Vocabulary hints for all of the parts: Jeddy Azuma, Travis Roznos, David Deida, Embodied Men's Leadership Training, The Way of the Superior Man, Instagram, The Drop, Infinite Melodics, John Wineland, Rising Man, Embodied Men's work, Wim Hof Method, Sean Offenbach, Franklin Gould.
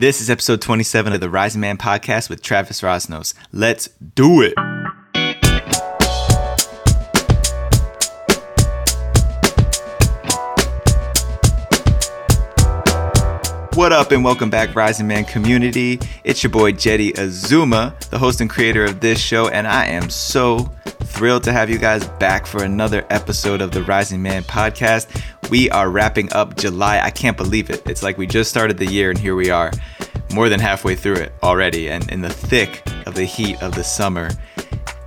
This is episode 27 of the Rising Man podcast with Travis Roznos. Let's do it. What up and welcome back, Rising Man community. It's your boy Jeddy Azuma, the host and creator of this show, and I am so thrilled to have you guys back for another episode of the Rising Man podcast. We are wrapping up July. I can't believe it. It's like we just started the year and here we are, more than halfway through it already and in the thick of the heat of the summer.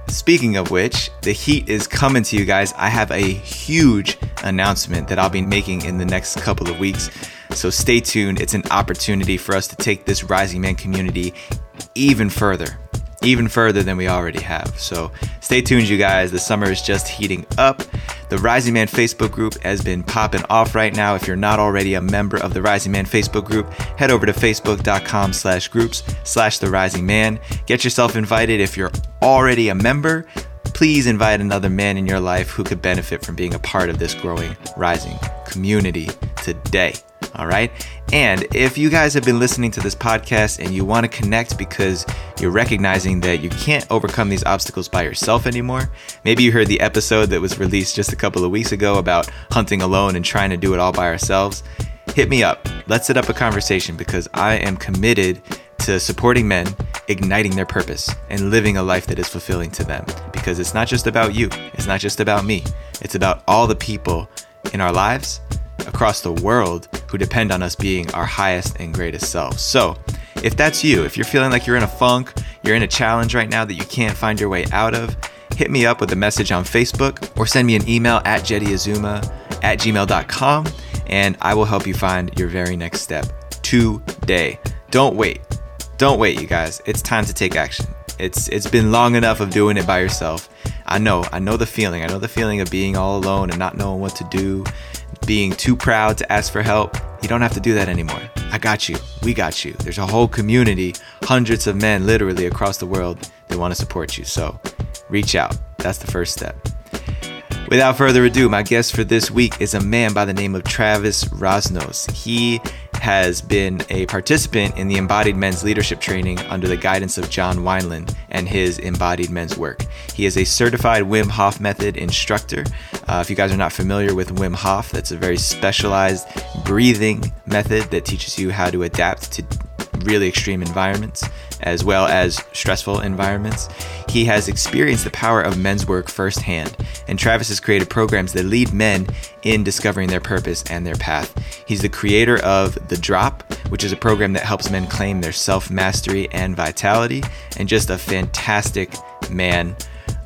Speaking of which, the heat is coming to you guys. I have a huge announcement that I'll be making in the next couple of weeks. So stay tuned. It's an opportunity for us to take this Rising Man community even further than we already have. So stay tuned, you guys. The summer is just heating up. The Rising Man Facebook group has been popping off right now. If you're not already a member of the Rising Man Facebook group, head over to facebook.com/groups/therisingman. Get yourself invited. If you're already a member, please invite another man in your life who could benefit from being a part of this growing rising community today. All right. And if you guys have been listening to this podcast and you want to connect because you're recognizing that you can't overcome these obstacles by yourself anymore, maybe you heard the episode that was released just a couple of weeks ago about hunting alone and trying to do it all by ourselves, hit me up. Let's set up a conversation because I am committed to supporting men, igniting their purpose and living a life that is fulfilling to them, because it's not just about you. It's not just about me. It's about all the people in our lives across the world who depend on us being our highest and greatest selves. So if that's you, if you're feeling like you're in a funk, you're in a challenge right now that you can't find your way out of, hit me up with a message on Facebook or send me an email at jeddyazuma@gmail.com and I will help you find your very next step today. Don't wait. Don't wait, you guys. It's time to take action. It's been long enough of doing it by yourself. I know the feeling. I know the feeling of being all alone and not knowing what to do, being too proud to ask for help. You don't have to do that anymore. I got you. We got you. There's a whole community, hundreds of men literally across the world that want to support you. So reach out. That's the first step. Without further ado, my guest for this week is a man by the name of Travis Roznos. He has been a participant in the Embodied Men's Leadership Training under the guidance of John Wineland and his Embodied Men's work. He is a certified Wim Hof Method instructor. If you guys are not familiar with Wim Hof, that's a very specialized breathing method that teaches you how to adapt to really extreme environments as well as stressful environments. He has experienced the power of men's work firsthand, and Travis has created programs that lead men in discovering their purpose and their path. He's the creator of The Drop, which is a program that helps men claim their self-mastery and vitality, and just a fantastic man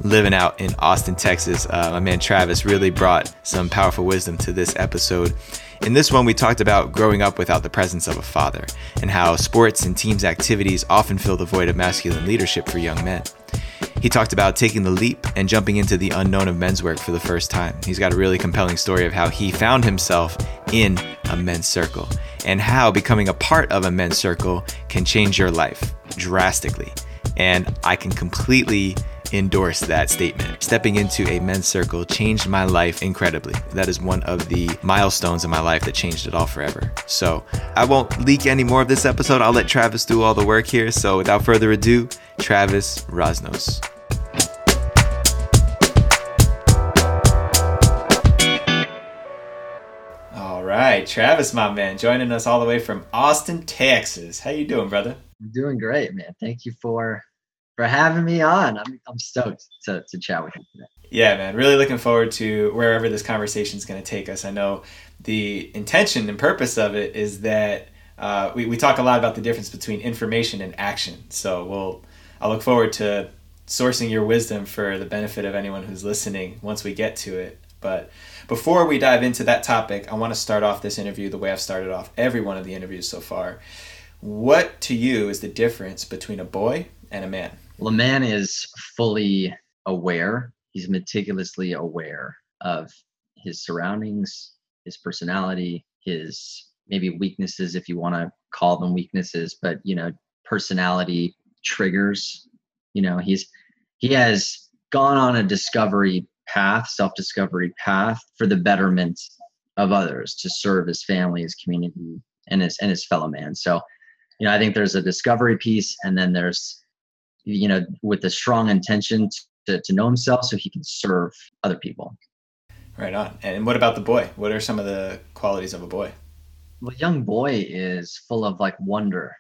living out in Austin, Texas. My man Travis really brought some powerful wisdom to this episode. In this one, we talked about growing up without the presence of a father and how sports and teams activities often fill the void of masculine leadership for young men. He talked about taking the leap and jumping into the unknown of men's work for the first time. He's got a really compelling story of how he found himself in a men's circle and how becoming a part of a men's circle can change your life drastically. And I can completely endorse that statement. Stepping into a men's circle changed my life incredibly. That is one of the milestones in my life that changed it all forever. So I won't leak any more of this episode. I'll let Travis do all the work here. So without further ado, Travis Roznos. All right, Travis, my man, joining us all the way from Austin, Texas. How you doing, brother? I'm doing great, man. Thank you for having me on. I'm stoked to chat with you today. Yeah, man. Really looking forward to wherever this conversation is going to take us. I know the intention and purpose of it is that we talk a lot about the difference between information and action. So I look forward to sourcing your wisdom for the benefit of anyone who's listening once we get to it. But before we dive into that topic, I want to start off this interview the way I've started off every one of the interviews so far. What to you is the difference between a boy and a man? Well, a man is fully aware. He's meticulously aware of his surroundings, his personality, his maybe weaknesses, if you want to call them weaknesses, but, personality triggers. He has gone on a self-discovery path for the betterment of others, to serve his family, his community, and his fellow man. So you know, I think there's a discovery piece, and then there's, you know, with the strong intention to know himself so he can serve other people. Right on. And what about the boy? What are some of the qualities of a boy? Well, a young boy is full of like wonder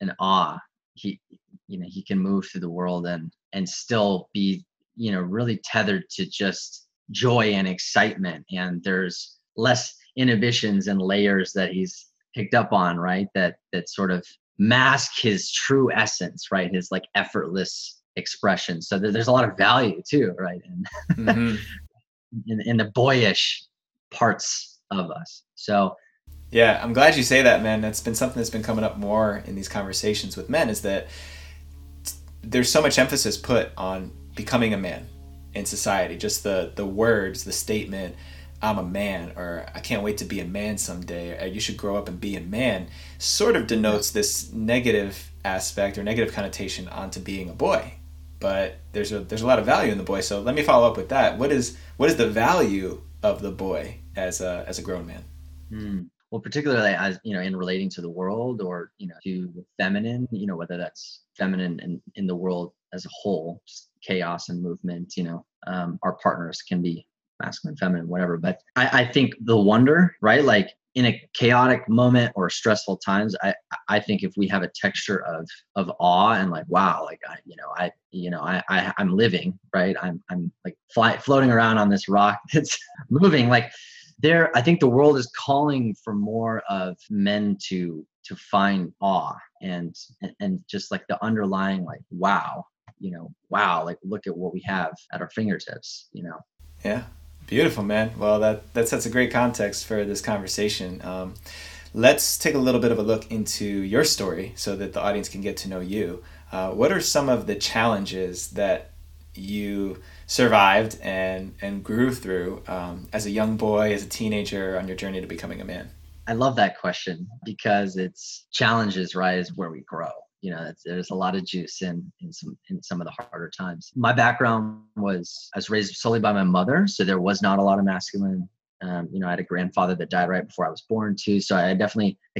and awe. He, you know, he can move through the world and still be, you know, really tethered to just joy and excitement. And there's less inhibitions and layers that he's picked up on, right? That sort of mask his true essence, right? His like effortless expression. So there's a lot of value too, right? And in the boyish parts of us. So yeah, I'm glad you say that, man. That's been something that's been coming up more in these conversations with men, is that there's so much emphasis put on becoming a man in society. Just the words, the statement, I'm a man, or I can't wait to be a man someday, or you should grow up and be a man, sort of denotes this negative aspect or negative connotation onto being a boy. But there's a lot of value in the boy. So let me follow up with that. What is the value of the boy as a grown man? Well, particularly as, you know, in relating to the world, or, you know, to the feminine, you know, whether that's feminine in the world as a whole, just chaos and movement, you know, our partners can be masculine, feminine, whatever. But I think the wonder, right? Like in a chaotic moment or stressful times, I think if we have a texture of awe and like, wow, like I'm living, right? I'm like floating around on this rock that's moving, like, there, I think the world is calling for more of men to find awe and just like the underlying, like, wow, like look at what we have at our fingertips, you know? Yeah. Beautiful, man. Well, that sets a great context for this conversation. Let's take a little bit of a look into your story so that the audience can get to know you. What are some of the challenges that you survived and grew through as a young boy, as a teenager, on your journey to becoming a man? I love that question because it's challenges, right, is where we grow. You know, there's a lot of juice in some of the harder times. My background was, I was raised solely by my mother, so there was not a lot of masculine. You know, I had a grandfather that died right before I was born too. So I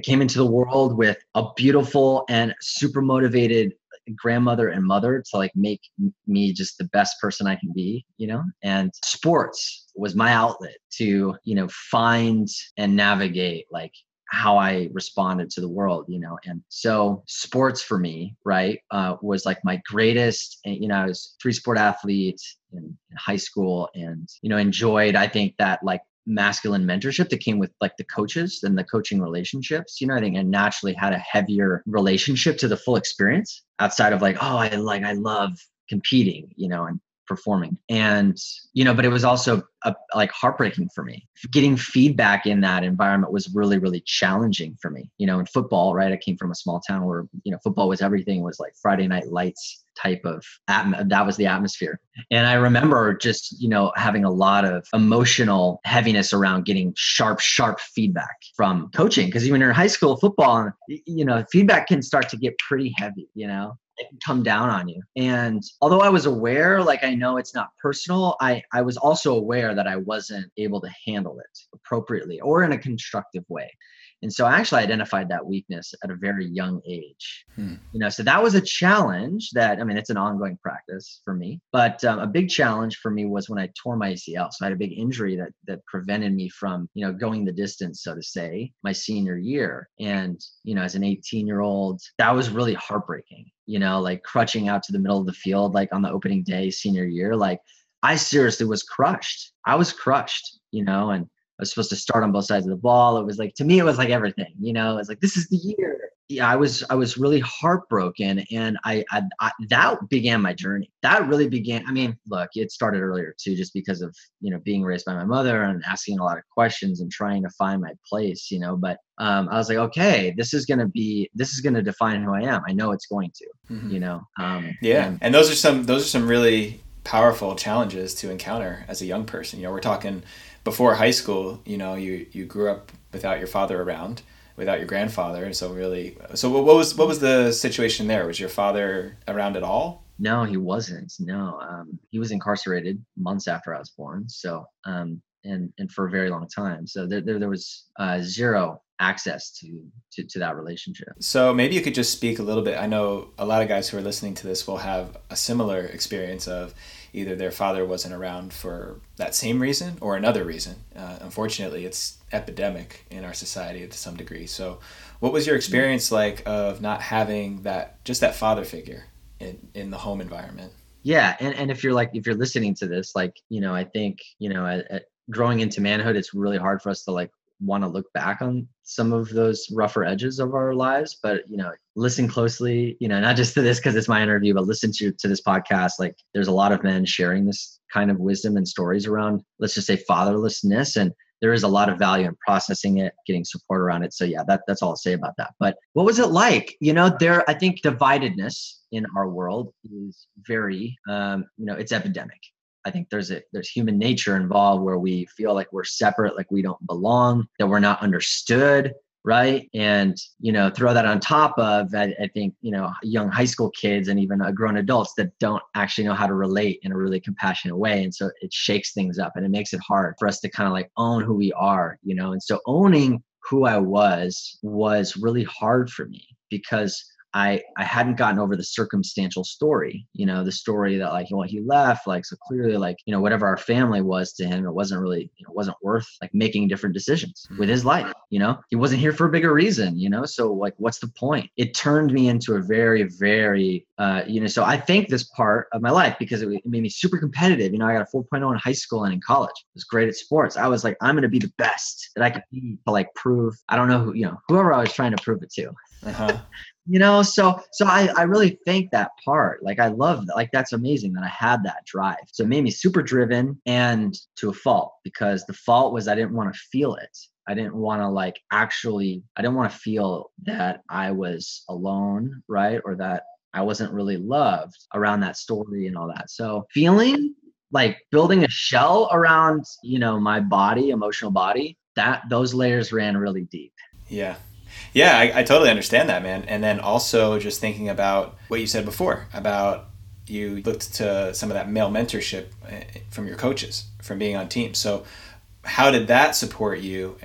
came into the world with a beautiful and super motivated grandmother and mother to like make me just the best person I can be, you know, and sports was my outlet to, you know, find and navigate like how I responded to the world, you know? And so sports for me, right, was like my greatest, you know, I was a 3-sport athlete in high school and, you know, enjoyed, I think, that like masculine mentorship that came with like the coaches and the coaching relationships, you know, I think I naturally had a heavier relationship to the full experience outside of like, oh, I love competing, you know, and performing. And, you know, but it was also like heartbreaking for me. Getting feedback in that environment was really, really challenging for me, you know, in football, right? I came from a small town where, you know, football was everything. It was like Friday Night Lights type of, that was the atmosphere. And I remember just, you know, having a lot of emotional heaviness around getting sharp feedback from coaching. Cause even in high school football, you know, feedback can start to get pretty heavy, you know? It can come down on you. And although I was aware, like I know it's not personal, I was also aware that I wasn't able to handle it appropriately or in a constructive way. And so I actually identified that weakness at a very young age. You know, so that was a challenge that, I mean, it's an ongoing practice for me, but a big challenge for me was when I tore my ACL. So I had a big injury that prevented me from, you know, going the distance, so to say, my senior year. And, you know, as an 18-year-old, that was really heartbreaking, you know, like crutching out to the middle of the field, like on the opening day, senior year, like I seriously was crushed. I was crushed, you know, and I was supposed to start on both sides of the ball. It was like, to me, it was like everything, you know, it's like, this is the year. Yeah, I was really heartbroken. And I that began my journey. That really began. I mean, look, it started earlier too, just because of, you know, being raised by my mother and asking a lot of questions and trying to find my place, you know, but I was like, okay, this is going to define who I am. I know it's going to, you know? Yeah. And those are some really powerful challenges to encounter as a young person. You know, we're talking before high school, you know, you grew up without your father around, without your grandfather. And so really, what was the situation there? Was your father around at all? No, he wasn't. No. He was incarcerated months after I was born. So, and for a very long time. So there was zero access to that relationship. So maybe you could just speak a little bit. I know a lot of guys who are listening to this will have a similar experience of either their father wasn't around for that same reason or another reason. Unfortunately, it's epidemic in our society to some degree. So what was your experience like of not having that, just that father figure in the home environment? Yeah. And if you're like, if you're listening to this, like, you know, I think, you know, at growing into manhood, it's really hard for us to like want to look back on some of those rougher edges of our lives, but, you know, listen closely, you know, not just to this because it's my interview, but listen to this podcast. Like there's a lot of men sharing this kind of wisdom and stories around, let's just say fatherlessness. And there is a lot of value in processing it, getting support around it. So yeah, that's all I'll say about that. But what was it like? You know, there, I think dividedness in our world is very, you know, it's epidemic. I think there's human nature involved where we feel like we're separate, like we don't belong, that we're not understood, right? And, you know, throw that on top of, I think, you know, young high school kids and even grown adults that don't actually know how to relate in a really compassionate way. And so it shakes things up and it makes it hard for us to kind of like own who we are, you know? And so owning who I was really hard for me because I hadn't gotten over the circumstantial story, you know, the story that like, well, he left, like, so clearly like, you know, whatever our family was to him, it wasn't really, you know, wasn't worth like making different decisions with his life. You know, he wasn't here for a bigger reason, you know? So like, what's the point? It turned me into a very, very, you know, so I thank this part of my life because it made me super competitive. You know, I got a 4.0 in high school and in college. I was great at sports. I was like, I'm going to be the best that I could be to like prove, I don't know who, you know, whoever I was trying to prove it to. Uh-huh. You know, so I really think that part, like, I love that. Like, that's amazing that I had that drive. So it made me super driven and to a fault, because the fault was I didn't want to feel it. I didn't want to like, actually, I didn't want to feel that I was alone, right? Or that I wasn't really loved around that story and all that. So feeling like building a shell around, you know, my body, emotional body, that those layers ran really deep. Yeah. Yeah, I totally understand that, man. And then also just thinking about what you said before about you looked to some of that male mentorship from your coaches, from being on teams. So how did that support you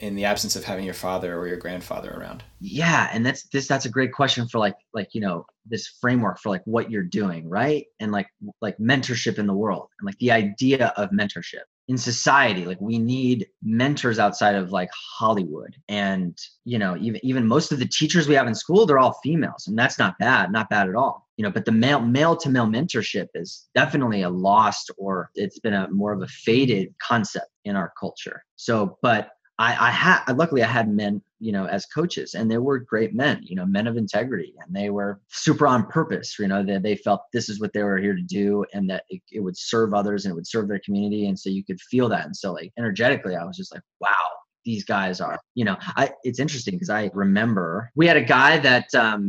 in the absence of having your father or your grandfather around? Yeah, and that's a great question for like, you know, this framework for like what you're doing, right? And like mentorship in the world and like the idea of mentorship. In society, like we need mentors outside of like Hollywood, and you know, even most of the teachers we have in school, they're all females, and that's not bad at all, you know. But the male to male mentorship is definitely a lost, or it's been a more of a faded concept in our culture. So, but luckily I had men, you know, as coaches, and they were great men, you know, men of integrity, and they were super on purpose, you know, that they felt this is what they were here to do, and that it would serve others and it would serve their community. And so you could feel that. And so like energetically, I was just like, wow, these guys are, you know, it's interesting because I remember we had a guy that,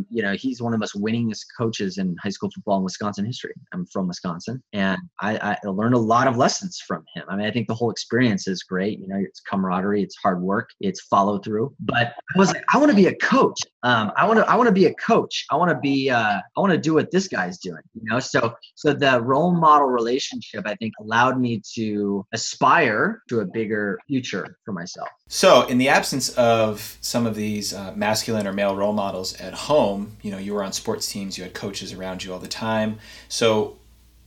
you know, he's one of the most winningest coaches in high school football in Wisconsin history. I'm from Wisconsin, and I learned a lot of lessons from him. I mean, I think the whole experience is great. You know, it's camaraderie, it's hard work, it's follow through. But I was like, I want to be a coach. I want to be a coach. I want to do what this guy's doing, you know? So the role model relationship, I think, allowed me to aspire to a bigger future for myself. So in the absence of some of these masculine or male role models at home, you know, you were on sports teams, you had coaches around you all the time. So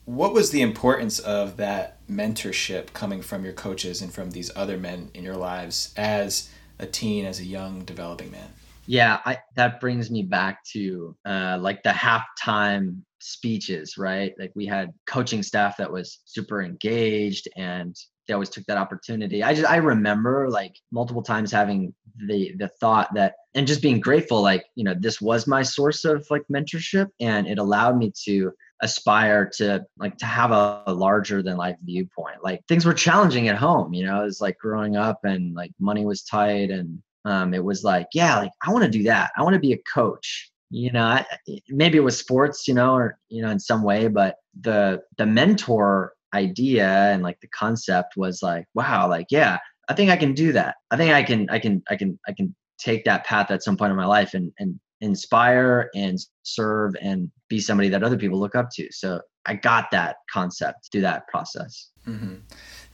what was the importance of that mentorship coming from your coaches and from these other men in your lives as a teen, as a young developing man? Yeah, that brings me back to like the halftime speeches, right? Like we had coaching staff that was super engaged, and they always took that opportunity. I remember like multiple times having the thought that, and just being grateful, like, you know, this was my source of like mentorship, and it allowed me to aspire to like to have a larger than life viewpoint. Like things were challenging at home, you know, it was like growing up and like money was tight, and it was like, yeah, like I want to do that. I want to be a coach. You know, maybe it was sports, you know, or, you know, in some way, but the mentor idea and like the concept was like, wow, like, yeah, I think I can do that. I think I can take that path at some point in my life and inspire and serve and be somebody that other people look up to. So I got that concept through that process. Mm-hmm.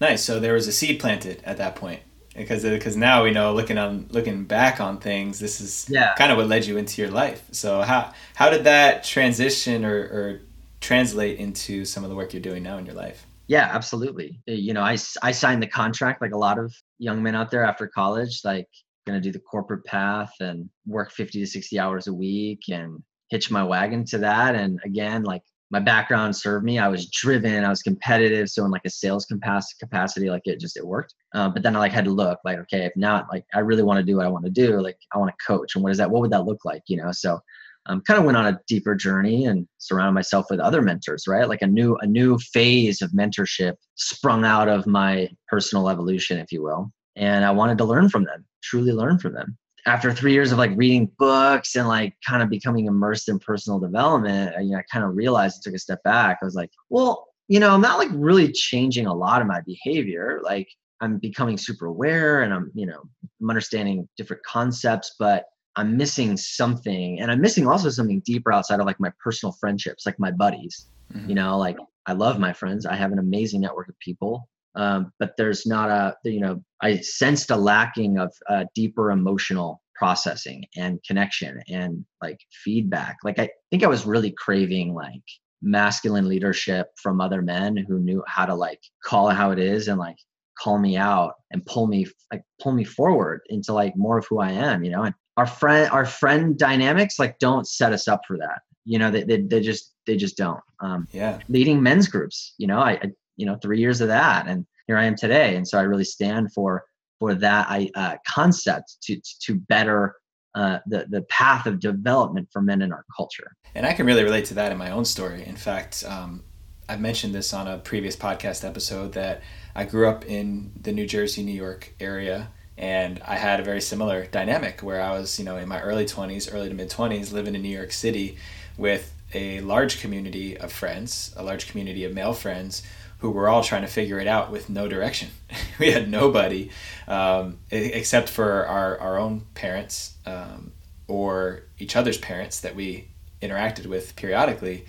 Nice. So there was a seed planted at that point because now we know, looking back on things, this is kind of what led you into your life. So how did that transition or translate into some of the work you're doing now in your life? Yeah, absolutely. You know, I signed the contract like a lot of young men out there after college, like going to do the corporate path and work 50 to 60 hours a week and hitch my wagon to that. And again, like my background served me. I was driven, I was competitive. So in like a sales capacity, like it worked. But then I like had to look like, okay, if not, like I really want to do what I want to do. Like I want to coach. And what would that look like? You know? So kind of went on a deeper journey and surrounded myself with other mentors, right? Like a new phase of mentorship sprung out of my personal evolution, if you will. And I wanted to learn from them, truly learn from them. After 3 years of like reading books and like kind of becoming immersed in personal development, I kind of realized, I took a step back. I was like, well, I'm not like really changing a lot of my behavior. Like I'm becoming super aware and I'm understanding different concepts, but I'm missing something. And I'm missing also something deeper outside of like my personal friendships, like my buddies, mm-hmm. Like I love my friends. I have an amazing network of people. But there's not I sensed a lacking of deeper emotional processing and connection and like feedback. Like, I think I was really craving like masculine leadership from other men who knew how to like call it how it is and like call me out and pull me forward into like more of who I am, and our friend dynamics, like don't set us up for that. They just don't. Leading men's groups, I 3 years of that. And here I am today. And so I really stand for that concept to better the path of development for men in our culture. And I can really relate to that in my own story. In fact, I've mentioned this on a previous podcast episode that I grew up in the New Jersey, New York area. And I had a very similar dynamic where I was, in my early 20s, early to mid 20s, living in New York City with a large community of friends, a large community of male friends who were all trying to figure it out with no direction. We had nobody except for our own parents or each other's parents that we interacted with periodically.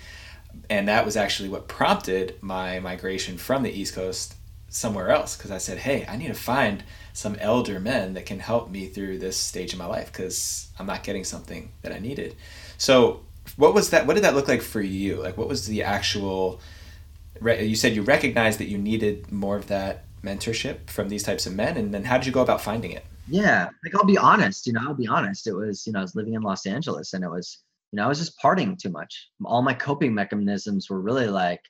And that was actually what prompted my migration from the East Coast somewhere else, because I said, hey, I need to find some elder men that can help me through this stage of my life because I'm not getting something that I needed. So what was that? What did that look like for you? Like, what was the actual... You said you recognized that you needed more of that mentorship from these types of men. And then how did you go about finding it? Yeah. Like, I'll be honest. It was, I was living in Los Angeles and it was, I was just partying too much. All my coping mechanisms were really like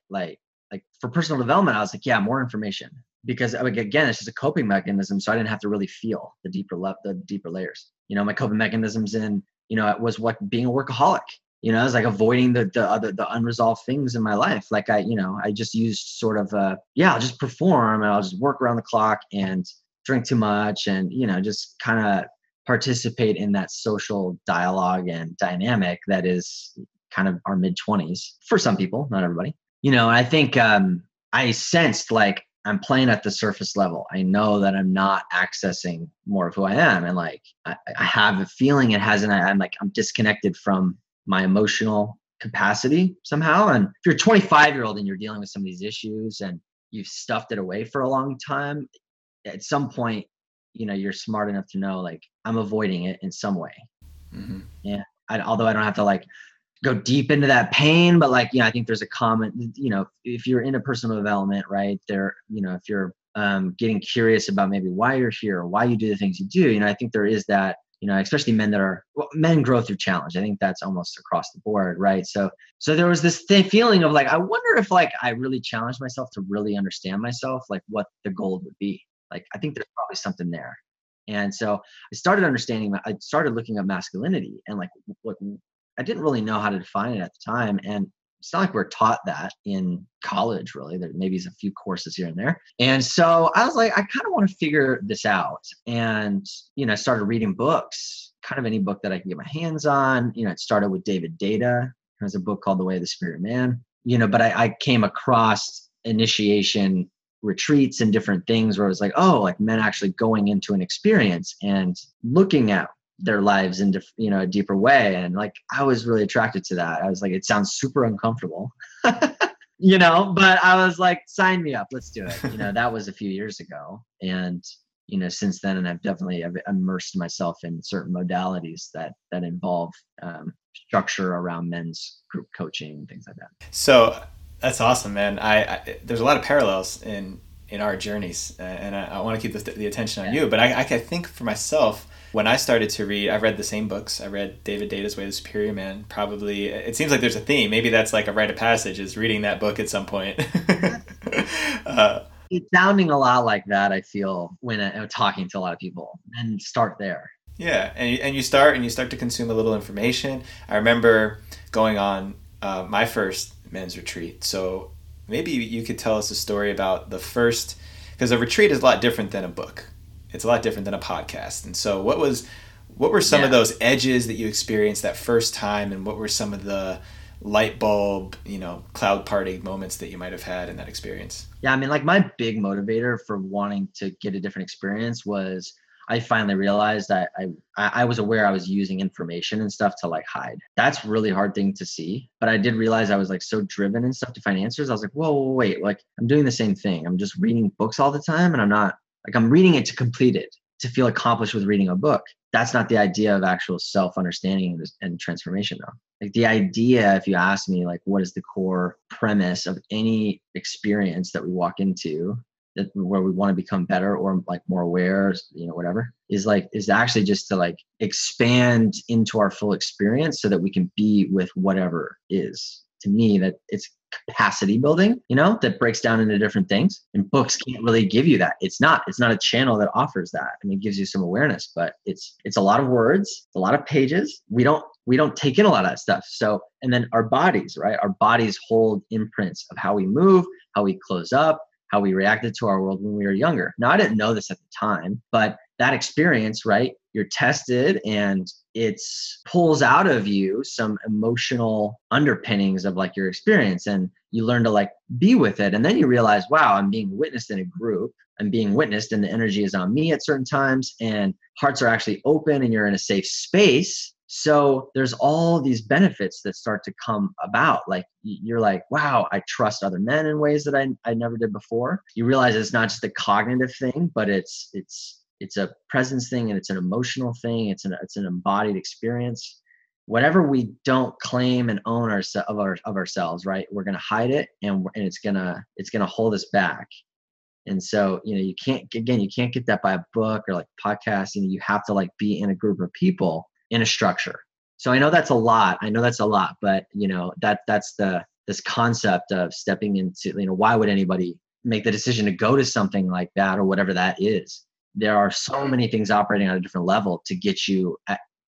for personal development, I was like, yeah, more information, because like, again, it's just a coping mechanism. So I didn't have to really feel the deeper layers, my coping mechanisms in, it was what being a workaholic. I was like avoiding the unresolved things in my life. Like I just used sort of, I'll just perform and I'll just work around the clock and drink too much and, just kind of participate in that social dialogue and dynamic that is kind of our mid 20s for some people, not everybody. I think I sensed like I'm playing at the surface level. I know that I'm not accessing more of who I am. And like, I have a feeling I'm disconnected from my emotional capacity somehow. And if you're a 25-year-old and you're dealing with some of these issues and you've stuffed it away for a long time, at some point, you're smart enough to know, like, I'm avoiding it in some way. Mm-hmm. Yeah. Although I don't have to like go deep into that pain, but like, I think there's a common, if you're into personal development, right there, if you're getting curious about maybe why you're here or why you do the things you do, I think there is that, especially men men grow through challenge. I think that's almost across the board, right? So there was this feeling of like, I wonder if like I really challenged myself to really understand myself, like what the goal would be. Like, I think there's probably something there. And so I started looking at masculinity and like, what I didn't really know how to define it at the time. And it's not like we're taught that in college, really. There maybe is a few courses here and there. And so I was like, I kind of want to figure this out. And, I started reading books, kind of any book that I could get my hands on. It started with David Deida. There was a book called The Way of the Superior Man. But I came across initiation retreats and different things where it was like, oh, like men actually going into an experience and looking at their lives in a deeper way. And like, I was really attracted to that. I was like, it sounds super uncomfortable, but I was like, sign me up, let's do it. That was a few years ago. And, you know, since then, and I've definitely immersed myself in certain modalities that involve structure around men's group coaching and things like that. So that's awesome, man. There's a lot of parallels in our journeys, and I want to keep the attention on you, but I can think for myself, when I started to read, I've read the same books. I read David Deida's Way of the Superior Man. Probably, it seems like there's a theme. Maybe that's like a rite of passage, is reading that book at some point. It's sounding a lot like that, I feel, when I'm talking to a lot of people. And start there. Yeah, and you start to consume a little information. I remember going on my first men's retreat. So maybe you could tell us a story about the first, because a retreat is a lot different than a book. It's a lot different than a podcast. And so what were some of those edges that you experienced that first time, and what were some of the light bulb, cloud party moments that you might have had in that experience? Yeah, I mean, like, my big motivator for wanting to get a different experience was I finally realized I was aware I was using information and stuff to like hide. That's a really hard thing to see. But I did realize I was like so driven and stuff to find answers. I was like, whoa, wait, like, I'm doing the same thing. I'm just reading books all the time, and I'm reading it to complete it, to feel accomplished with reading a book. That's not the idea of actual self-understanding and transformation, though. Like, the idea, if you ask me, like, what is the core premise of any experience that we walk into, that where we want to become better or like more aware, whatever, is actually just to like expand into our full experience so that we can be with whatever is. To me, that it's capacity building, that breaks down into different things, and books can't really give you that. It's not a channel that offers that. I mean, it gives you some awareness, but it's a lot of words, a lot of pages. We don't take in a lot of that stuff. So, and then our bodies, right? Our bodies hold imprints of how we move, how we close up, how we reacted to our world when we were younger. Now, I didn't know this at the time, but that experience, right? You're tested, and it pulls out of you some emotional underpinnings of like your experience, and you learn to like be with it. And then you realize, wow, I'm being witnessed in a group. I'm being witnessed, and the energy is on me at certain times, and hearts are actually open, and you're in a safe space. So there's all these benefits that start to come about. Like, you're like, wow, I trust other men in ways that I never did before. You realize it's not just a cognitive thing, but it's a presence thing, and it's an emotional thing. It's an embodied experience. Whatever we don't claim and own of ourselves, right? We're gonna hide it, and it's gonna hold us back. And so, you can't get that by a book or like podcast. You have to like be in a group of people in a structure. So I know that's a lot, but that's this concept of stepping into, why would anybody make the decision to go to something like that or whatever that is? There are so many things operating on a different level to get you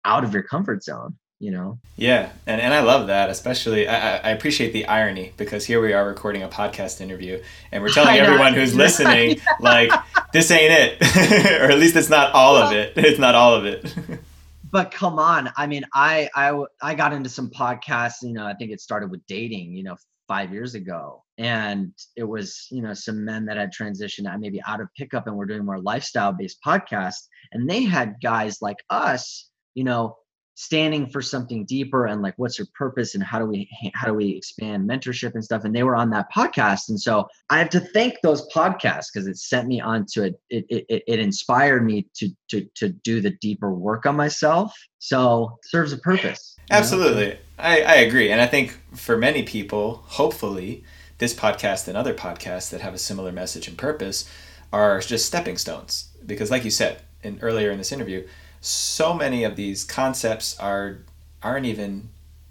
out of your comfort zone, Yeah. And I love that, especially, I appreciate the irony, because here we are recording a podcast interview, and we're telling everyone who's listening, like, this ain't it, or at least it's not all of it. It's not all of it. But come on. I mean, I got into some podcasts, I think it started with dating, 5 years ago. And it was, some men that had transitioned maybe out of pickup and were doing more lifestyle-based podcasts. And they had guys like us, standing for something deeper and like, what's your purpose and how do we expand mentorship and stuff. And they were on that podcast. And so I have to thank those podcasts, because it sent me onto it. It inspired me to do the deeper work on myself. So it serves a purpose. Absolutely. I agree. And I think for many people, hopefully, this podcast and other podcasts that have a similar message and purpose are just stepping stones. Because like you said earlier in this interview, so many of these concepts aren't even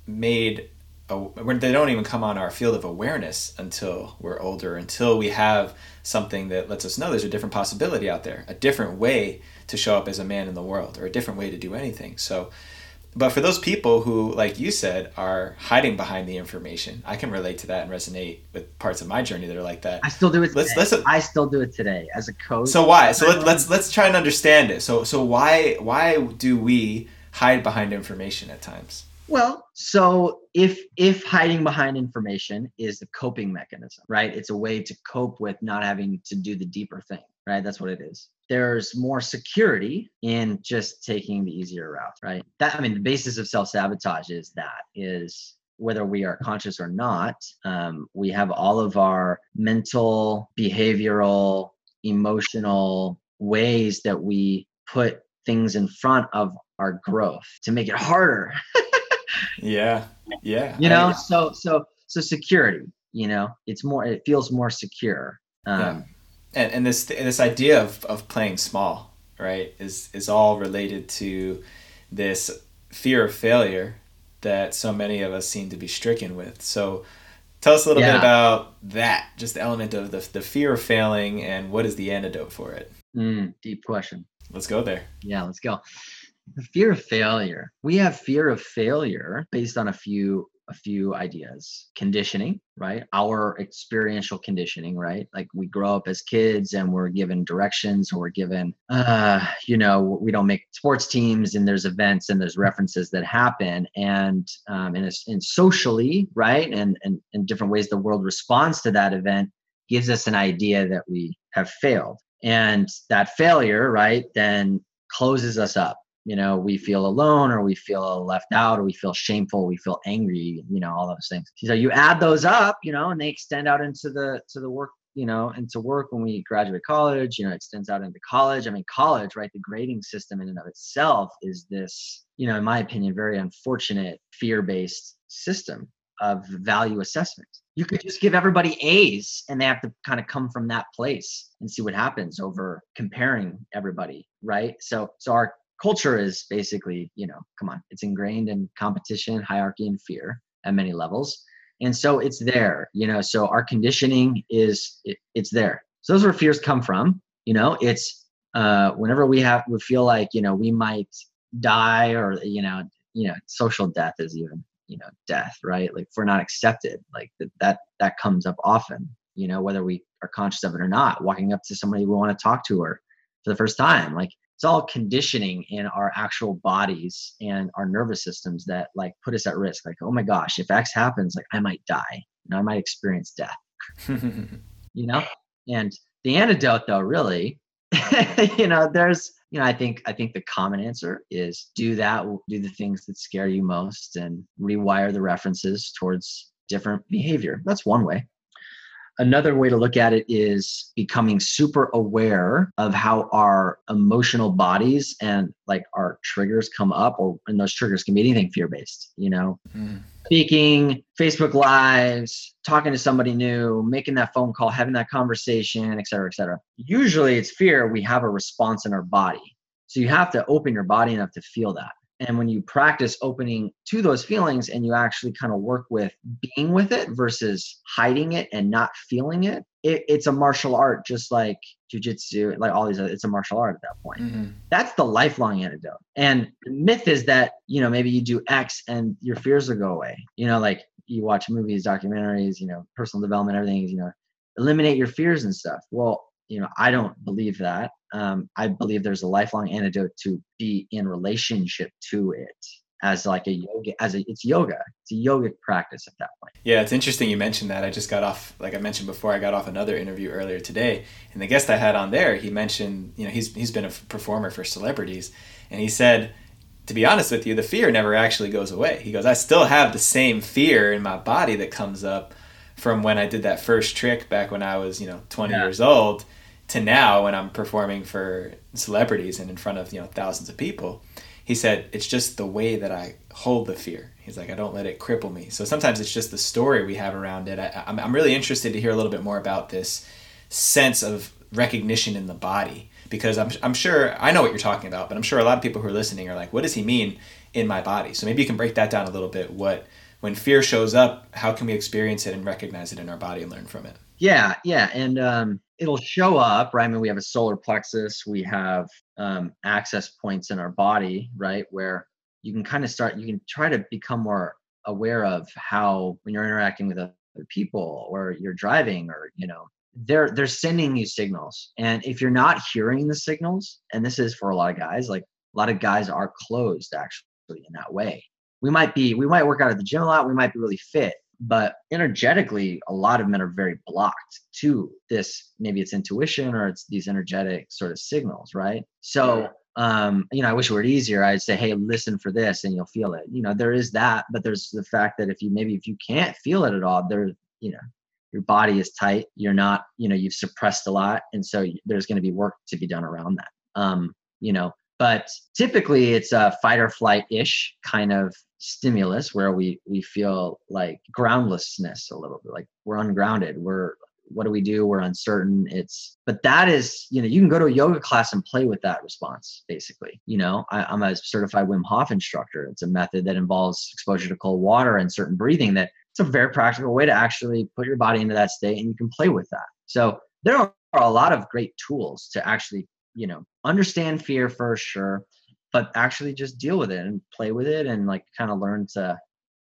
made, they don't even come on our field of awareness until we're older, until we have something that lets us know there's a different possibility out there, a different way to show up as a man in the world, or a different way to do anything. So, but for those people who, like you said, are hiding behind the information, I can relate to that and resonate with parts of my journey that are like that. I still do it today. I still do it today as a coach. So why? So let's try and understand it. So why do we hide behind information at times? Well, so if hiding behind information is the coping mechanism, right? It's a way to cope with not having to do the deeper thing, right? That's what it is. There's more security in just taking the easier route, right? The basis of self-sabotage is whether we are conscious or not, we have all of our mental, behavioral, emotional, ways that we put things in front of our growth to make it harder. Yeah. You know, so security, you know, it's more, it feels more secure. And this idea of playing small, right, is all related to this fear of failure that so many of us seem to be stricken with. So tell us a little bit about that, just the element of the fear of failing and what is the antidote for it? Deep question. Let's go there. Yeah, let's go. The fear of failure. We have fear of failure based on a few ideas. Conditioning, right? Our experiential conditioning, right? Like we grow up as kids and we're given directions, or we're given, we don't make sports teams, and there's events and there's references that happen, and socially, right? And in different ways, the world responds to that event, gives us an idea that we have failed, and that failure, right, then closes us up. You know, we feel alone, or we feel left out, or we feel shameful, we feel angry, you know, all those things. So you add those up, you know, and they extend out into the work, you know, into work when we graduate college, you know, it extends out into college. I mean, college, right? The grading system in and of itself is this, you know, in my opinion, very unfortunate fear-based system of value assessment. You could just give everybody A's, and they have to kind of come from that place and see what happens over comparing everybody, right? So our culture is basically, you know, come on, it's ingrained in competition, hierarchy, and fear at many levels. And so it's there, you know, so our conditioning is, it's there. So those are where fears come from, you know, it's whenever we feel like, you know, we might die, or, you know, social death is even, you know, death, right? Like if we're not accepted, like that comes up often, you know, whether we are conscious of it or not, walking up to somebody we want to talk to or for the first time, like, it's all conditioning in our actual bodies and our nervous systems that like put us at risk. Like, oh my gosh, if X happens, like I might die, and I might experience death, you know? And the antidote though, really, you know, there's, you know, I think the common answer is do the things that scare you most and rewire the references towards different behavior. That's one way. Another way to look at it is becoming super aware of how our emotional bodies and like our triggers come up, and those triggers can be anything fear-based, you know, speaking, Facebook lives, talking to somebody new, making that phone call, having that conversation, et cetera, et cetera. Usually it's fear. We have a response in our body. So you have to open your body enough to feel that. And when you practice opening to those feelings and you actually kind of work with being with it versus hiding it and not feeling it, it's a martial art, just like jujitsu, like all these other, it's a martial art at that point. Mm-hmm. That's the lifelong antidote. And the myth is that, you know, maybe you do X and your fears will go away. You know, like you watch movies, documentaries, you know, personal development, everything, you know, eliminate your fears and stuff. Well, you know, I don't believe that. I believe there's a lifelong antidote to be in relationship to it as like a yoga, it's yoga. It's a yogic practice at that point. Yeah, it's interesting you mentioned that. I just got off, like I mentioned before, I got off another interview earlier today, and the guest I had on there, he mentioned, you know, he's been a performer for celebrities, and he said, to be honest with you, the fear never actually goes away. He goes, I still have the same fear in my body that comes up from when I did that first trick back when I was, you know, 20 years old, to now when I'm performing for celebrities and in front of, you know, thousands of people. He said, it's just the way that I hold the fear. He's like, I don't let it cripple me. So sometimes it's just the story we have around it. I'm really interested to hear a little bit more about this sense of recognition in the body, because I'm sure I know what you're talking about, but I'm sure a lot of people who are listening are like, what does he mean in my body? So maybe you can break that down a little bit. When fear shows up, how can we experience it and recognize it in our body and learn from it? Yeah. And, it'll show up, right? I mean, we have a solar plexus, we have access points in our body, right? Where you can try to become more aware of how, when you're interacting with other people or you're driving, or, you know, they're sending you signals. And if you're not hearing the signals, and this is for a lot of guys, like a lot of guys are closed actually in that way. We might work out at the gym a lot, we might be really fit, but energetically, a lot of men are very blocked to this. Maybe it's intuition or it's these energetic sort of signals, right? So, you know, I wish it were easier. I'd say, hey, listen for this and you'll feel it. You know, there is that, but there's the fact that if you can't feel it at all, there, you know, your body is tight. You're not, you know, you've suppressed a lot. And so there's going to be work to be done around that. You know, but typically it's a fight or flight ish kind of stimulus where we feel like groundlessness a little bit, like we're ungrounded. What do we do? We're uncertain. But that is, you know, you can go to a yoga class and play with that response, basically. You know, I'm a certified Wim Hof instructor. It's a method that involves exposure to cold water and certain breathing that it's a very practical way to actually put your body into that state, and you can play with that. So there are a lot of great tools to actually, you know, understand fear for sure, but actually just deal with it and play with it and like kind of learn to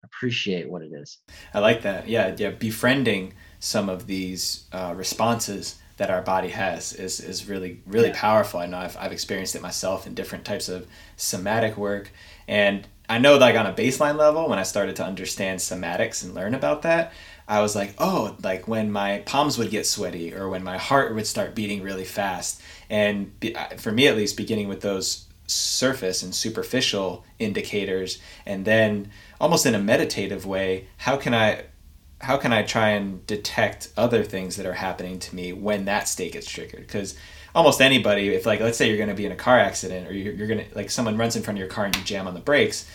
appreciate what it is. I like that. Yeah. Befriending some of these responses that our body has is really, really powerful. I know I've experienced it myself in different types of somatic work. And I know like on a baseline level, when I started to understand somatics and learn about that, I was like, oh, like when my palms would get sweaty or when my heart would start beating really fast. And for me, at least, beginning with those surface and superficial indicators, and then almost in a meditative way, how can I try and detect other things that are happening to me when that state gets triggered? Because almost anybody, if like, let's say you're going to be in a car accident or you're going to, like someone runs in front of your car and you jam on the brakes,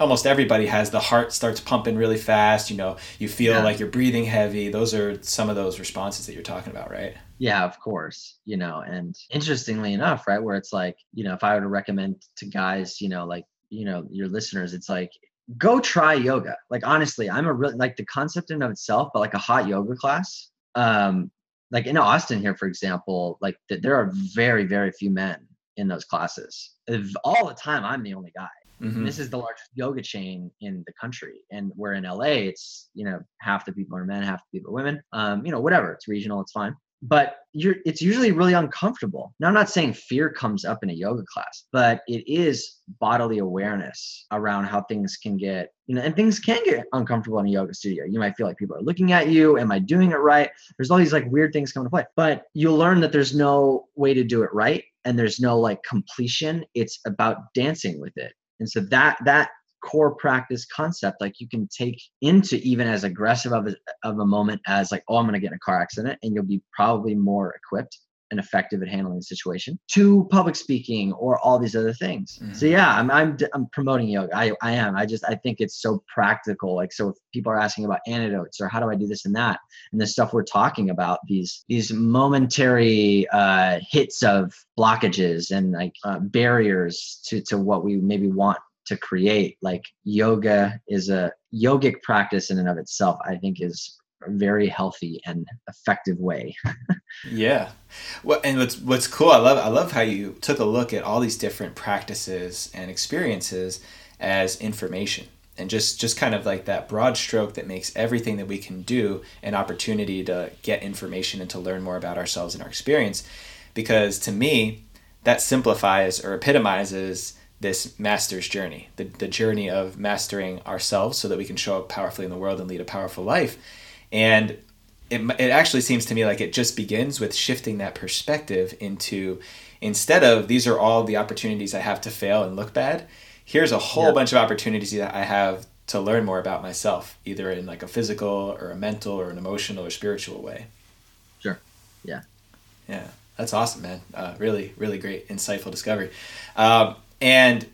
almost everybody has the heart starts pumping really fast. You know, you feel like you're breathing heavy. Those are some of those responses that you're talking about, right? Yeah, of course. You know, and interestingly enough, right, where it's like, you know, if I were to recommend to guys, you know, like, you know, your listeners, it's like, go try yoga. Like, honestly, I'm a really like the concept in of itself, but like a hot yoga class, like in Austin here, for example, like there are very, very few men in those classes. All the time, I'm the only guy. Mm-hmm. And this is the largest yoga chain in the country. And we're in LA, it's, you know, half the people are men, half the people are women, you know, whatever, it's regional, it's fine. But it's usually really uncomfortable. Now, I'm not saying fear comes up in a yoga class, but it is bodily awareness around how things can get, you know, and things can get uncomfortable in a yoga studio. You might feel like people are looking at you. Am I doing it right? There's all these like weird things come to play, but you'll learn that there's no way to do it right. And there's no like completion. It's about dancing with it. And so that core practice concept, like you can take into even as aggressive of a moment as like, oh, I'm going to get in a car accident, and you'll be probably more equipped and effective at handling the situation, to public speaking or all these other things. Mm-hmm. So yeah, I'm promoting yoga. I am. I think it's so practical. Like, so if people are asking about antidotes or how do I do this and that, and the stuff we're talking about, these momentary hits of blockages and like barriers to what we maybe want to create, like yoga is a yogic practice in and of itself, I think is a very healthy and effective way. Yeah. Well, and what's cool, I love how you took a look at all these different practices and experiences as information, and just kind of like that broad stroke that makes everything that we can do an opportunity to get information and to learn more about ourselves and our experience. Because to me, that simplifies or epitomizes this master's journey, the journey of mastering ourselves so that we can show up powerfully in the world and lead a powerful life. And it actually seems to me like it just begins with shifting that perspective into, instead of these are all the opportunities I have to fail and look bad, here's a whole bunch of opportunities that I have to learn more about myself, either in like a physical or a mental or an emotional or spiritual way. Sure. Yeah. Yeah. That's awesome, man. Really, really great, insightful discovery. And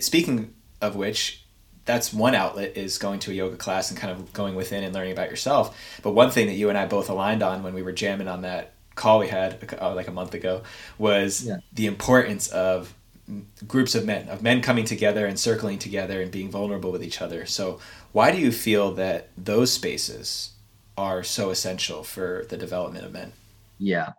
speaking of which, that's one outlet is going to a yoga class and kind of going within and learning about yourself. But one thing that you and I both aligned on when we were jamming on that call we had like a month ago was the importance of groups of men coming together and circling together and being vulnerable with each other. So why do you feel that those spaces are so essential for the development of men? Yeah,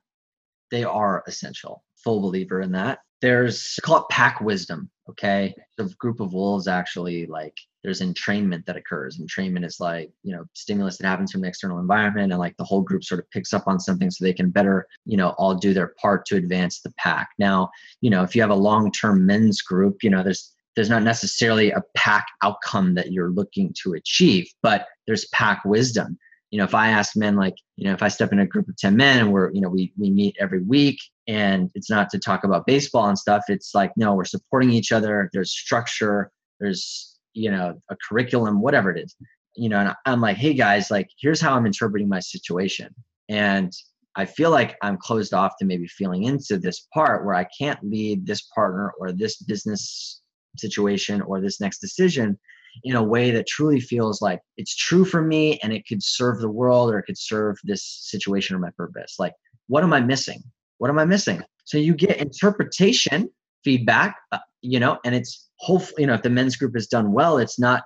they are essential. Full believer in that. There's, call it pack wisdom, okay? The group of wolves actually, like, there's entrainment that occurs. Entrainment is like, you know, stimulus that happens from the external environment, and like the whole group sort of picks up on something so they can better, you know, all do their part to advance the pack. Now, you know, if you have a long-term men's group, you know, there's not necessarily a pack outcome that you're looking to achieve, but there's pack wisdom. You know, if I ask men, like, you know, if I step in a group of 10 men and we're, you know, we meet every week, and it's not to talk about baseball and stuff. It's like, no, we're supporting each other. There's structure. There's, you know, a curriculum, whatever it is. you know, and I'm like, hey guys, like, here's how I'm interpreting my situation. And I feel like I'm closed off to maybe feeling into this part where I can't lead this partner or this business situation or this next decision in a way that truly feels like it's true for me and it could serve the world or it could serve this situation or my purpose. Like, what am I missing? What am I missing? So you get interpretation feedback, you know, and it's hopefully, you know, if the men's group is done well, it's not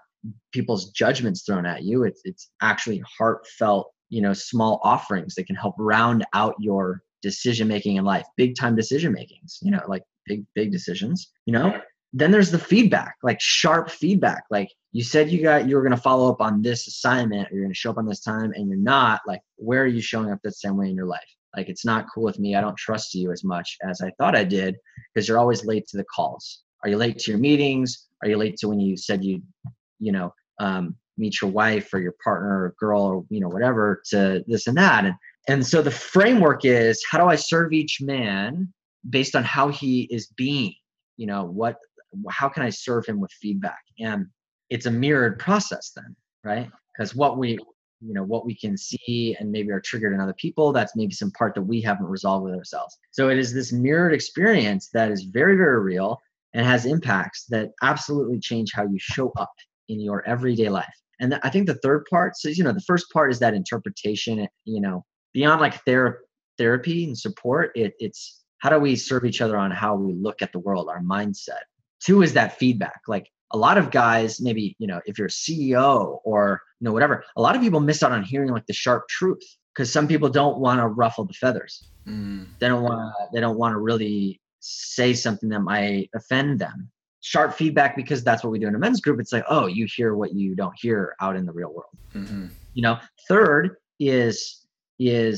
people's judgments thrown at you. It's actually heartfelt, you know, small offerings that can help round out your decision-making in life, big time decision-makings, you know, like big decisions, you know. Then there's the feedback, like sharp feedback. Like you said, you were going to follow up on this assignment, or you're going to show up on this time and you're not. Like, where are you showing up that same way in your life? Like, it's not cool with me. I don't trust you as much as I thought I did because you're always late to the calls. Are you late to your meetings? Are you late to when you said you meet your wife or your partner or girl or, you know, whatever, to this and that. And so the framework is, how do I serve each man based on how he is being, you know, how can I serve him with feedback? And it's a mirrored process then, right? Because what we can see and maybe are triggered in other people, that's maybe some part that we haven't resolved with ourselves. So it is this mirrored experience that is very, very real and has impacts that absolutely change how you show up in your everyday life. And I think the third part, so, you know, the first part is that interpretation, you know, beyond like therapy and support, it's how do we serve each other on how we look at the world, our mindset. Two is that feedback. Like, a lot of guys, maybe, you know, if you're a CEO or, you know, whatever, a lot of people miss out on hearing like the sharp truth because some people don't want to ruffle the feathers. Mm. They don't want to really say something that might offend them. Sharp feedback, because that's what we do in a men's group. It's like, oh, you hear what you don't hear out in the real world. Mm-hmm. You know, third is you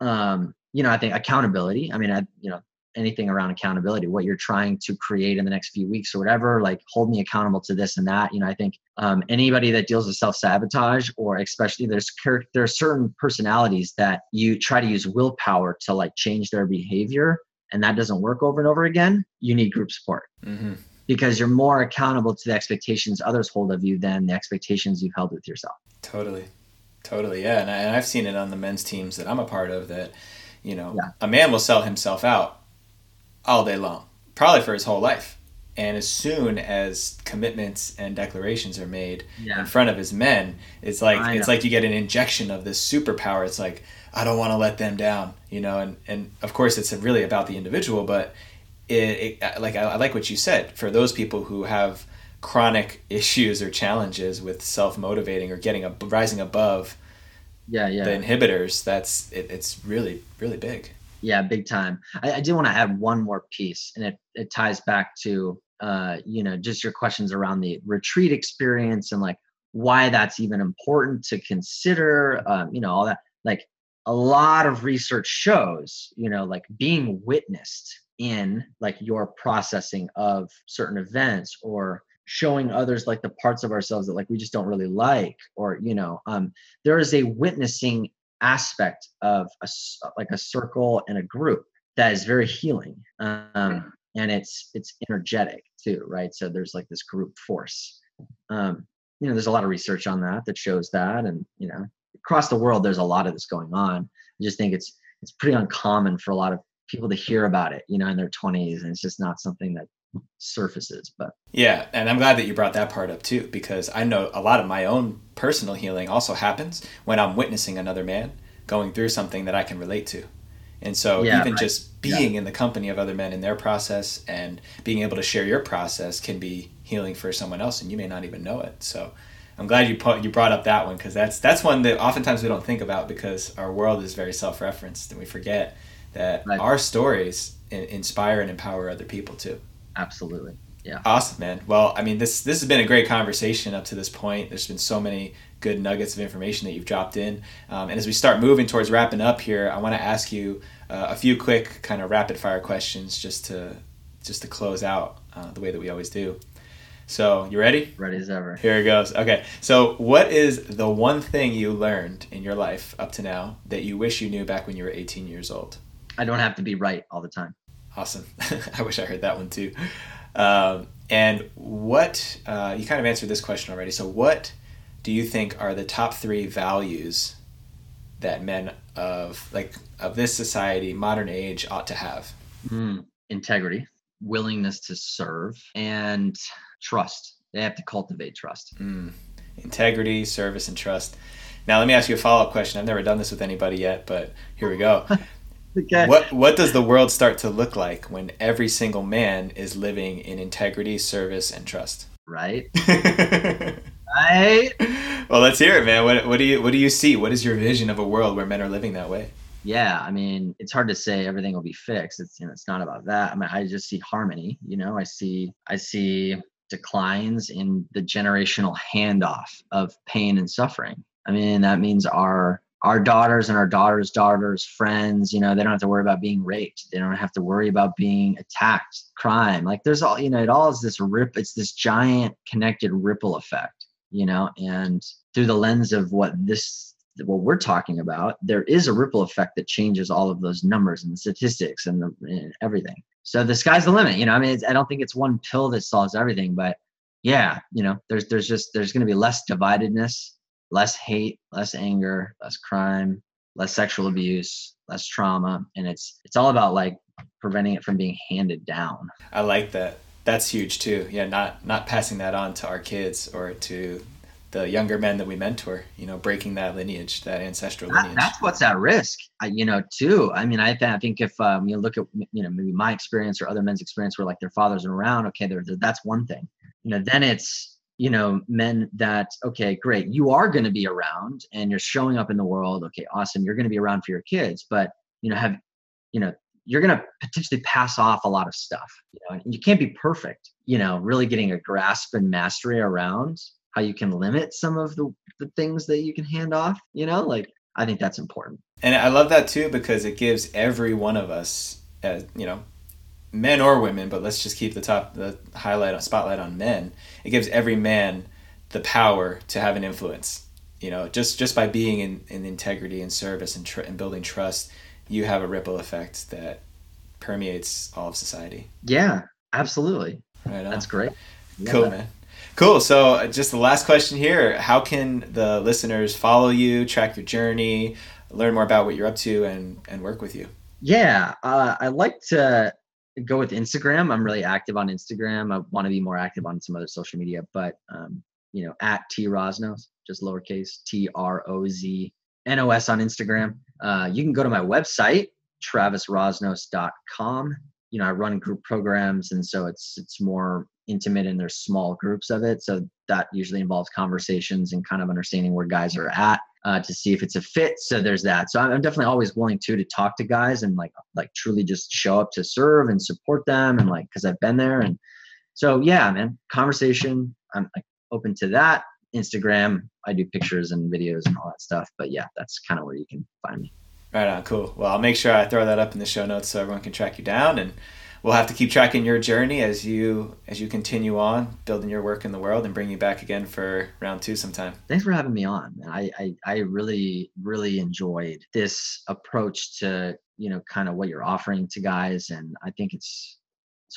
know, I think accountability. I mean, you know, anything around accountability, what you're trying to create in the next few weeks or whatever, like, hold me accountable to this and that. You know, I think anybody that deals with self-sabotage, or especially there are certain personalities that you try to use willpower to like change their behavior, and that doesn't work over and over again. You need group support. Mm-hmm. Because you're more accountable to the expectations others hold of you than the expectations you've held with yourself. Totally. Yeah. And I've seen it on the men's teams that I'm a part of that, you know, yeah. A man will sell himself out all day long, probably for his whole life. And as soon as commitments and declarations are made in front of his men, it's like you get an injection of this superpower. It's like, I don't want to let them down, you know, and of course it's really about the individual, but I like what you said. For those people who have chronic issues or challenges with self-motivating or rising above the inhibitors, it's really, really big. Yeah, big time. I do want to add one more piece, and it ties back to, you know, just your questions around the retreat experience and like why that's even important to consider, you know, all that. Like, a lot of research shows, you know, like being witnessed in like your processing of certain events, or showing others like the parts of ourselves that like we just don't really like, or, you know, there is a witnessing aspect of a circle and a group that is very healing. And it's energetic too, right? So there's like this group force. You know, there's a lot of research on that shows that, and, you know, across the world, there's a lot of this going on. I just think it's pretty uncommon for a lot of people to hear about it, you know, in their 20s, and it's just not something that surfaces. But yeah, and I'm glad that you brought that part up too, because I know a lot of my own personal healing also happens when I'm witnessing another man going through something that I can relate to. And so just being in the company of other men in their process and being able to share your process can be healing for someone else, and you may not even know it. So I'm glad you brought up that one, because that's one that oftentimes we don't think about, because our world is very self-referenced and we forget that our stories inspire and empower other people too. Absolutely. Yeah. Awesome, man. Well, I mean, this has been a great conversation up to this point. There's been so many good nuggets of information that you've dropped in. And as we start moving towards wrapping up here, I want to ask you a few quick kind of rapid fire questions just to close out the way that we always do. So you ready? Ready as ever. Here it goes. Okay. So what is the one thing you learned in your life up to now that you wish you knew back when you were 18 years old? I don't have to be right all the time. Awesome. I wish I heard that one too. And what, you kind of answered this question already. So what do you think are the top three values that men of this society, modern age, ought to have? Integrity, willingness to serve, and trust. They have to cultivate trust. Integrity, service, and trust. Now, let me ask you a follow-up question. I've never done this with anybody yet, but here we go. Okay. What does the world start to look like when every single man is living in integrity, service, and trust? Right. Right. Well, let's hear it, man. What do you see? What is your vision of a world where men are living that way? Yeah, I mean, it's hard to say everything will be fixed. It's not about that. I mean, I just see harmony. I see declines in the generational handoff of pain and suffering. I mean, that means our daughters and our daughters' daughters' friends, they don't have to worry about being raped. They don't have to worry about being attacked, crime. Like there's all, it all is this it's this giant connected ripple effect, and through the lens of what we're talking about, there is a ripple effect that changes all of those numbers and the statistics and everything. So the sky's the limit, I don't think it's one pill that solves everything, but yeah, there's going to be less dividedness, less hate, less anger, less crime, less sexual abuse, less trauma. And it's all about like preventing it from being handed down. I like that. That's huge too. Yeah. Not passing that on to our kids or to the younger men that we mentor, breaking that lineage, that ancestral lineage. That's what's at risk, too. I mean, I think if you look at, maybe my experience or other men's experience where like their fathers are around, okay, that's one thing, then it's, men that, okay, great. You are going to be around and you're showing up in the world. Okay, awesome. You're going to be around for your kids, but you're going to potentially pass off a lot of stuff. And you can't be perfect, really getting a grasp and mastery around how you can limit some of the things that you can hand off, I think that's important. And I love that too, because it gives every one of us, men or women, but let's just keep the spotlight on men. It gives every man the power to have an influence, just by being in integrity and service and building trust. You have a ripple effect that permeates all of society. Yeah, absolutely. Right on. That's great. Yeah. Cool, man. Cool. So just the last question here, how can the listeners follow you, track your journey, learn more about what you're up to and work with you? Yeah. I like to go with Instagram. I'm really active on Instagram. I want to be more active on some other social media, but at @TRoznos, just lowercase TROZNOS on Instagram. You can go to my website, travisroznos.com. I run group programs, and so it's more intimate and there's small groups of it. So that usually involves conversations and kind of understanding where guys are at to see if it's a fit. So there's that. So I'm definitely always willing to talk to guys and like truly just show up to serve and support them. And cause I've been there. And so, yeah, man, conversation, I'm open to that. Instagram, I do pictures and videos and all that stuff, but yeah, that's kind of where you can find me. Right on. Cool. Well, I'll make sure I throw that up in the show notes so everyone can track you down, and we'll have to keep tracking your journey as you continue on building your work in the world, and bring you back again for round 2 sometime. Thanks for having me on. I really, really enjoyed this approach to, kind of what you're offering to guys. And I think it's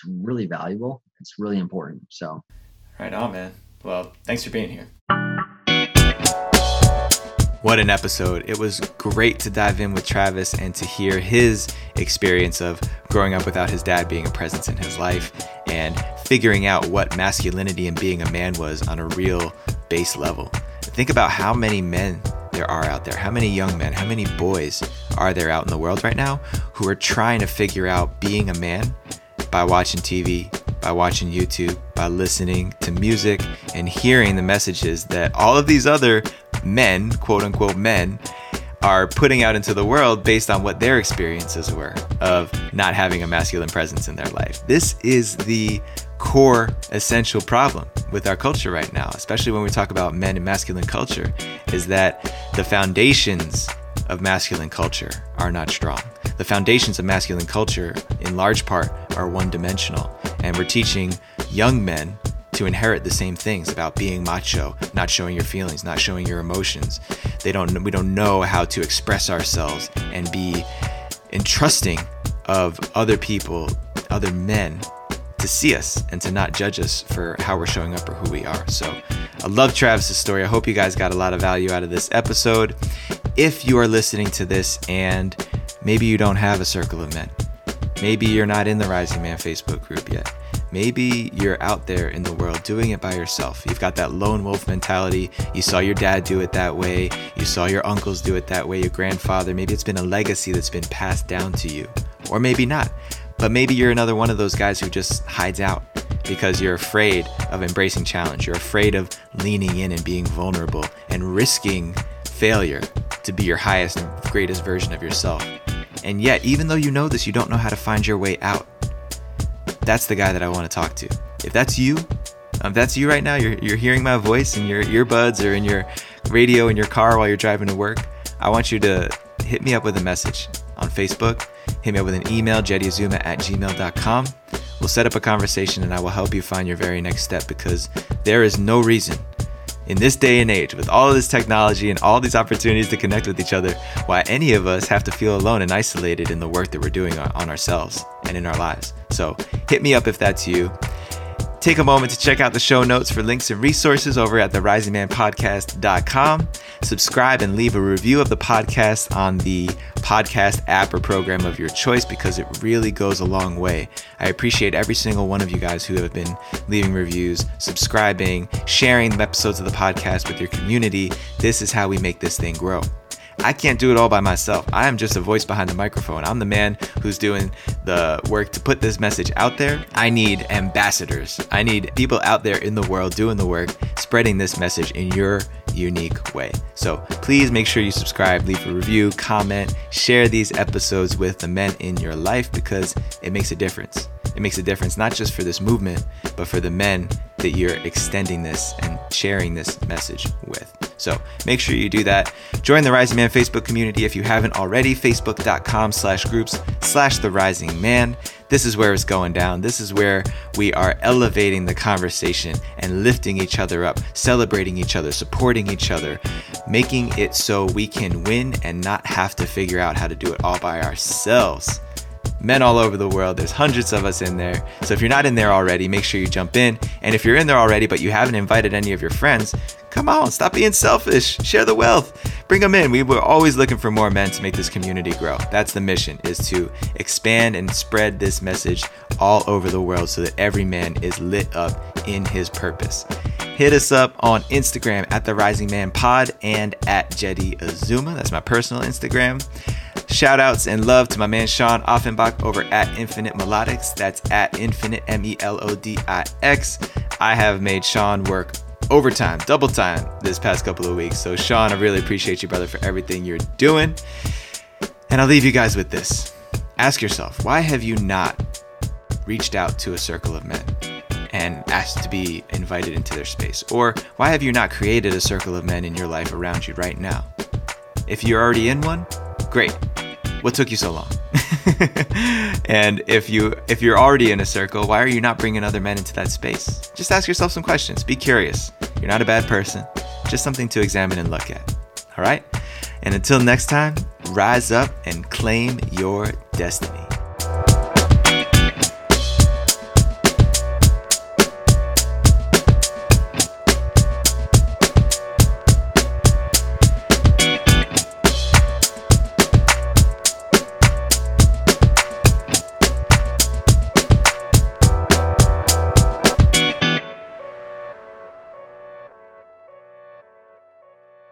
really valuable. It's really important. So right on, man. Well, thanks for being here. What an episode. It was great to dive in with Travis and to hear his experience of growing up without his dad being a presence in his life and figuring out what masculinity and being a man was on a real base level. Think about how many men there are out there, how many young men, how many boys are there out in the world right now who are trying to figure out being a man by watching TV, by watching YouTube, by listening to music and hearing the messages that all of these other men, quote unquote men, are putting out into the world based on what their experiences were of not having a masculine presence in their life. This is the core essential problem with our culture right now, especially when we talk about men and masculine culture, is that the foundations of masculine culture are not strong. The foundations of masculine culture, in large part, are one-dimensional, and we're teaching young men to inherit the same things about being macho, not showing your feelings, not showing your emotions. We don't know how to express ourselves and be entrusting of other people, other men, to see us and to not judge us for how we're showing up or who we are. So I love Travis's story. I hope you guys got a lot of value out of this episode. If you are listening to this and maybe you don't have a circle of men, maybe you're not in the Rising Man Facebook group yet, maybe you're out there in the world doing it by yourself. You've got that lone wolf mentality. You saw your dad do it that way. You saw your uncles do it that way, your grandfather. Maybe it's been a legacy that's been passed down to you, or maybe not. But maybe you're another one of those guys who just hides out because you're afraid of embracing challenge. You're afraid of leaning in and being vulnerable and risking failure to be your highest and greatest version of yourself. And yet, even though you know this, you don't know how to find your way out. That's the guy that I want to talk to. If that's you, right now, you're hearing my voice in your earbuds or in your radio in your car while you're driving to work, I want you to hit me up with a message on Facebook. Hit me up with an email, jeddyazuma@gmail.com. We'll set up a conversation and I will help you find your very next step, because there is no reason in this day and age, with all of this technology and all these opportunities to connect with each other, why any of us have to feel alone and isolated in the work that we're doing on ourselves and in our lives. So hit me up if that's you. Take a moment to check out the show notes for links and resources over at therisingmanpodcast.com. Subscribe and leave a review of the podcast on the podcast app or program of your choice, because it really goes a long way. I appreciate every single one of you guys who have been leaving reviews, subscribing, sharing the episodes of the podcast with your community. This is how we make this thing grow. I can't do it all by myself. I am just a voice behind the microphone. I'm the man who's doing the work to put this message out there. I need ambassadors. I need people out there in the world doing the work, spreading this message in your unique way. So please make sure you subscribe, leave a review, comment, share these episodes with the men in your life, because it makes a difference. It makes a difference not just for this movement, but for the men that you're extending this and sharing this message with. So make sure you do that. Join the Rising Man Facebook community if you haven't already, facebook.com/groups/therisingman. This is where it's going down. This is where we are elevating the conversation and lifting each other up, celebrating each other, supporting each other, making it so we can win and not have to figure out how to do it all by ourselves. Men all over the world, there's hundreds of us in there. So if you're not in there already, make sure you jump in. And if you're in there already, but you haven't invited any of your friends, come on, stop being selfish, share the wealth, bring them in. We were always looking for more men to make this community grow. That's the mission, is to expand and spread this message all over the world so that every man is lit up in his purpose. Hit us up on Instagram at The Rising Man Pod and at Jeddy Azuma. That's my personal Instagram. Shout outs and love to my man Sean Offenbach over at Infinite Melodics. That's at Infinite Melodix. I have made Sean work overtime, double time this past couple of weeks. So Sean, I really appreciate you, brother, for everything you're doing. And I'll leave you guys with this. Ask yourself, why have you not reached out to a circle of men and asked to be invited into their space? Or why have you not created a circle of men in your life around you right now? If you're already in one, great. What took you so long? And if you're already in a circle, why are you not bringing other men into that space? Just ask yourself some questions. Be curious. You're not a bad person. Just something to examine and look at. All right? And until next time, rise up and claim your destiny.